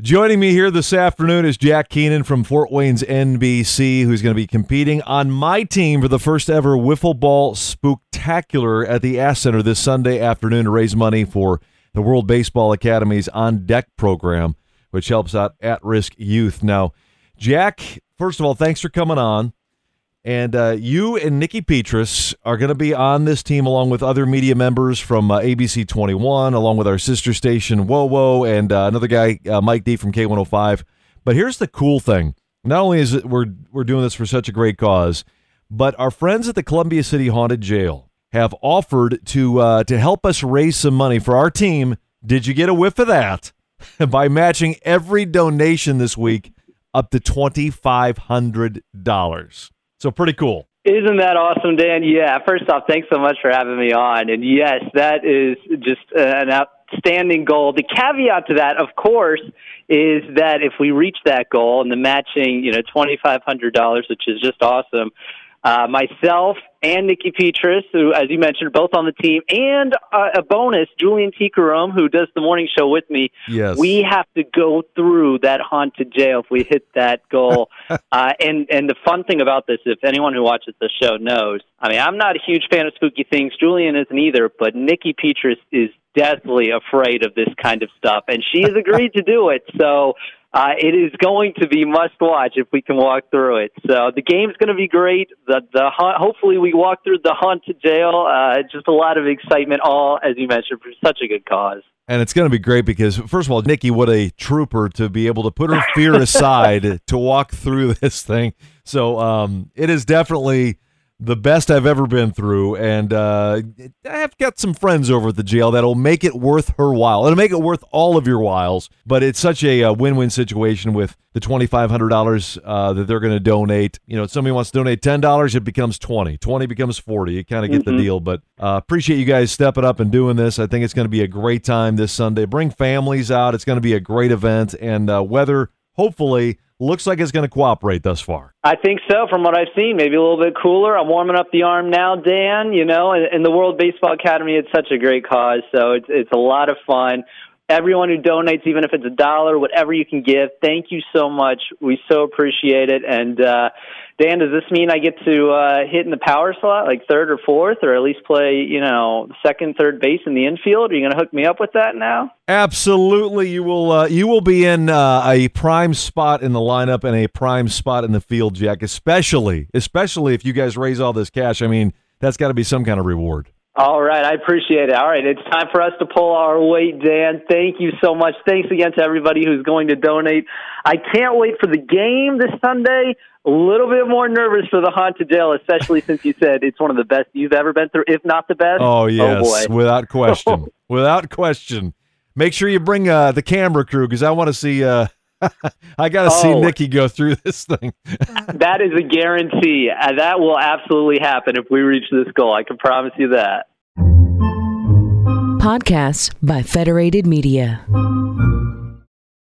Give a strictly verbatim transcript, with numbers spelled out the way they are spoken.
Joining me here this afternoon is Jack Keenan from Fort Wayne's N B C, who's going to be competing on my team for the first ever Wiffle Ball Spooktacular at the A S H Center this Sunday afternoon to raise money for the World Baseball Academy's On Deck program, which helps out at-risk youth. Now, Jack, first of all, thanks for coming on. And uh, you and Nikki Petrus are going to be on this team along with other media members from uh, A B C twenty-one, along with our sister station, WOWO, and uh, another guy, uh, Mike D from K one oh five. But here's the cool thing. Not only is it we're, we're doing this for such a great cause, but our friends at the Columbia City Haunted Jail have offered to uh, to help us raise some money for our team. Did you get a whiff of that? By matching every donation this week up to twenty-five hundred dollars. So pretty cool. Isn't that awesome, Dan? Yeah. First off, thanks so much for having me on. And yes, that is just an outstanding goal. The caveat to that, of course, is that if we reach that goal and the matching, you know, twenty-five hundred dollars, which is just awesome, uh, myself and Nikki Petrus, who, as you mentioned, both on the team, and uh, a bonus, Julian T. Carum, who does the morning show with me. Yes. We have to go through that haunted jail if we hit that goal. uh, and, and the fun thing about this, if anyone who watches the show knows, I mean, I'm not a huge fan of spooky things. Julian isn't either, but Nikki Petrus is deathly afraid of this kind of stuff, and she has agreed to do it. So uh, it is going to be must-watch if we can walk through it. So the game's going to be great. The the hopefully we walk through the haunted jail. Uh, just a lot of excitement, all, as you mentioned, for such a good cause. And it's going to be great because, first of all, Nikki, what a trooper to be able to put her fear aside to walk through this thing. So um, it is definitely the best I've ever been through, and uh, I've got some friends over at the jail that'll make it worth her while. It'll make it worth all of your whiles, but it's such a, a win-win situation with the twenty-five hundred dollars uh, that they're going to donate. You know, if somebody wants to donate ten dollars, it becomes twenty dollars. twenty becomes forty dollars. You kind of get mm-hmm. the deal, but uh, appreciate you guys stepping up and doing this. I think it's going to be a great time this Sunday. Bring families out. It's going to be a great event, and uh, weather, hopefully, looks like it's going to cooperate thus far. I think so, from what I've seen. Maybe a little bit cooler. I'm warming up the arm now, Dan. You know, and, and the World Baseball Academy, it's such a great cause, so it's it's a lot of fun. Everyone who donates, even if it's a dollar, whatever you can give, thank you so much. We so appreciate it. And, uh, Dan, does this mean I get to uh, hit in the power slot, like third or fourth, or at least play, you know, second, third base in the infield? Are you going to hook me up with that now? Absolutely. You will uh, you will be in uh, a prime spot in the lineup and a prime spot in the field, Jack, especially, especially if you guys raise all this cash. I mean, that's got to be some kind of reward. All right, I appreciate it. All right, it's time for us to pull our weight, Dan. Thank you so much. Thanks again to everybody who's going to donate. I can't wait for the game this Sunday. A little bit more nervous for the haunted jail, especially since you said it's one of the best you've ever been through, if not the best. Oh, yes, oh, without question. Without question. Make sure you bring uh, the camera crew, because I want to see uh... – I got to oh, see Nikki go through this thing. That is a guarantee. That will absolutely happen if we reach this goal. I can promise you that. Podcasts by Federated Media.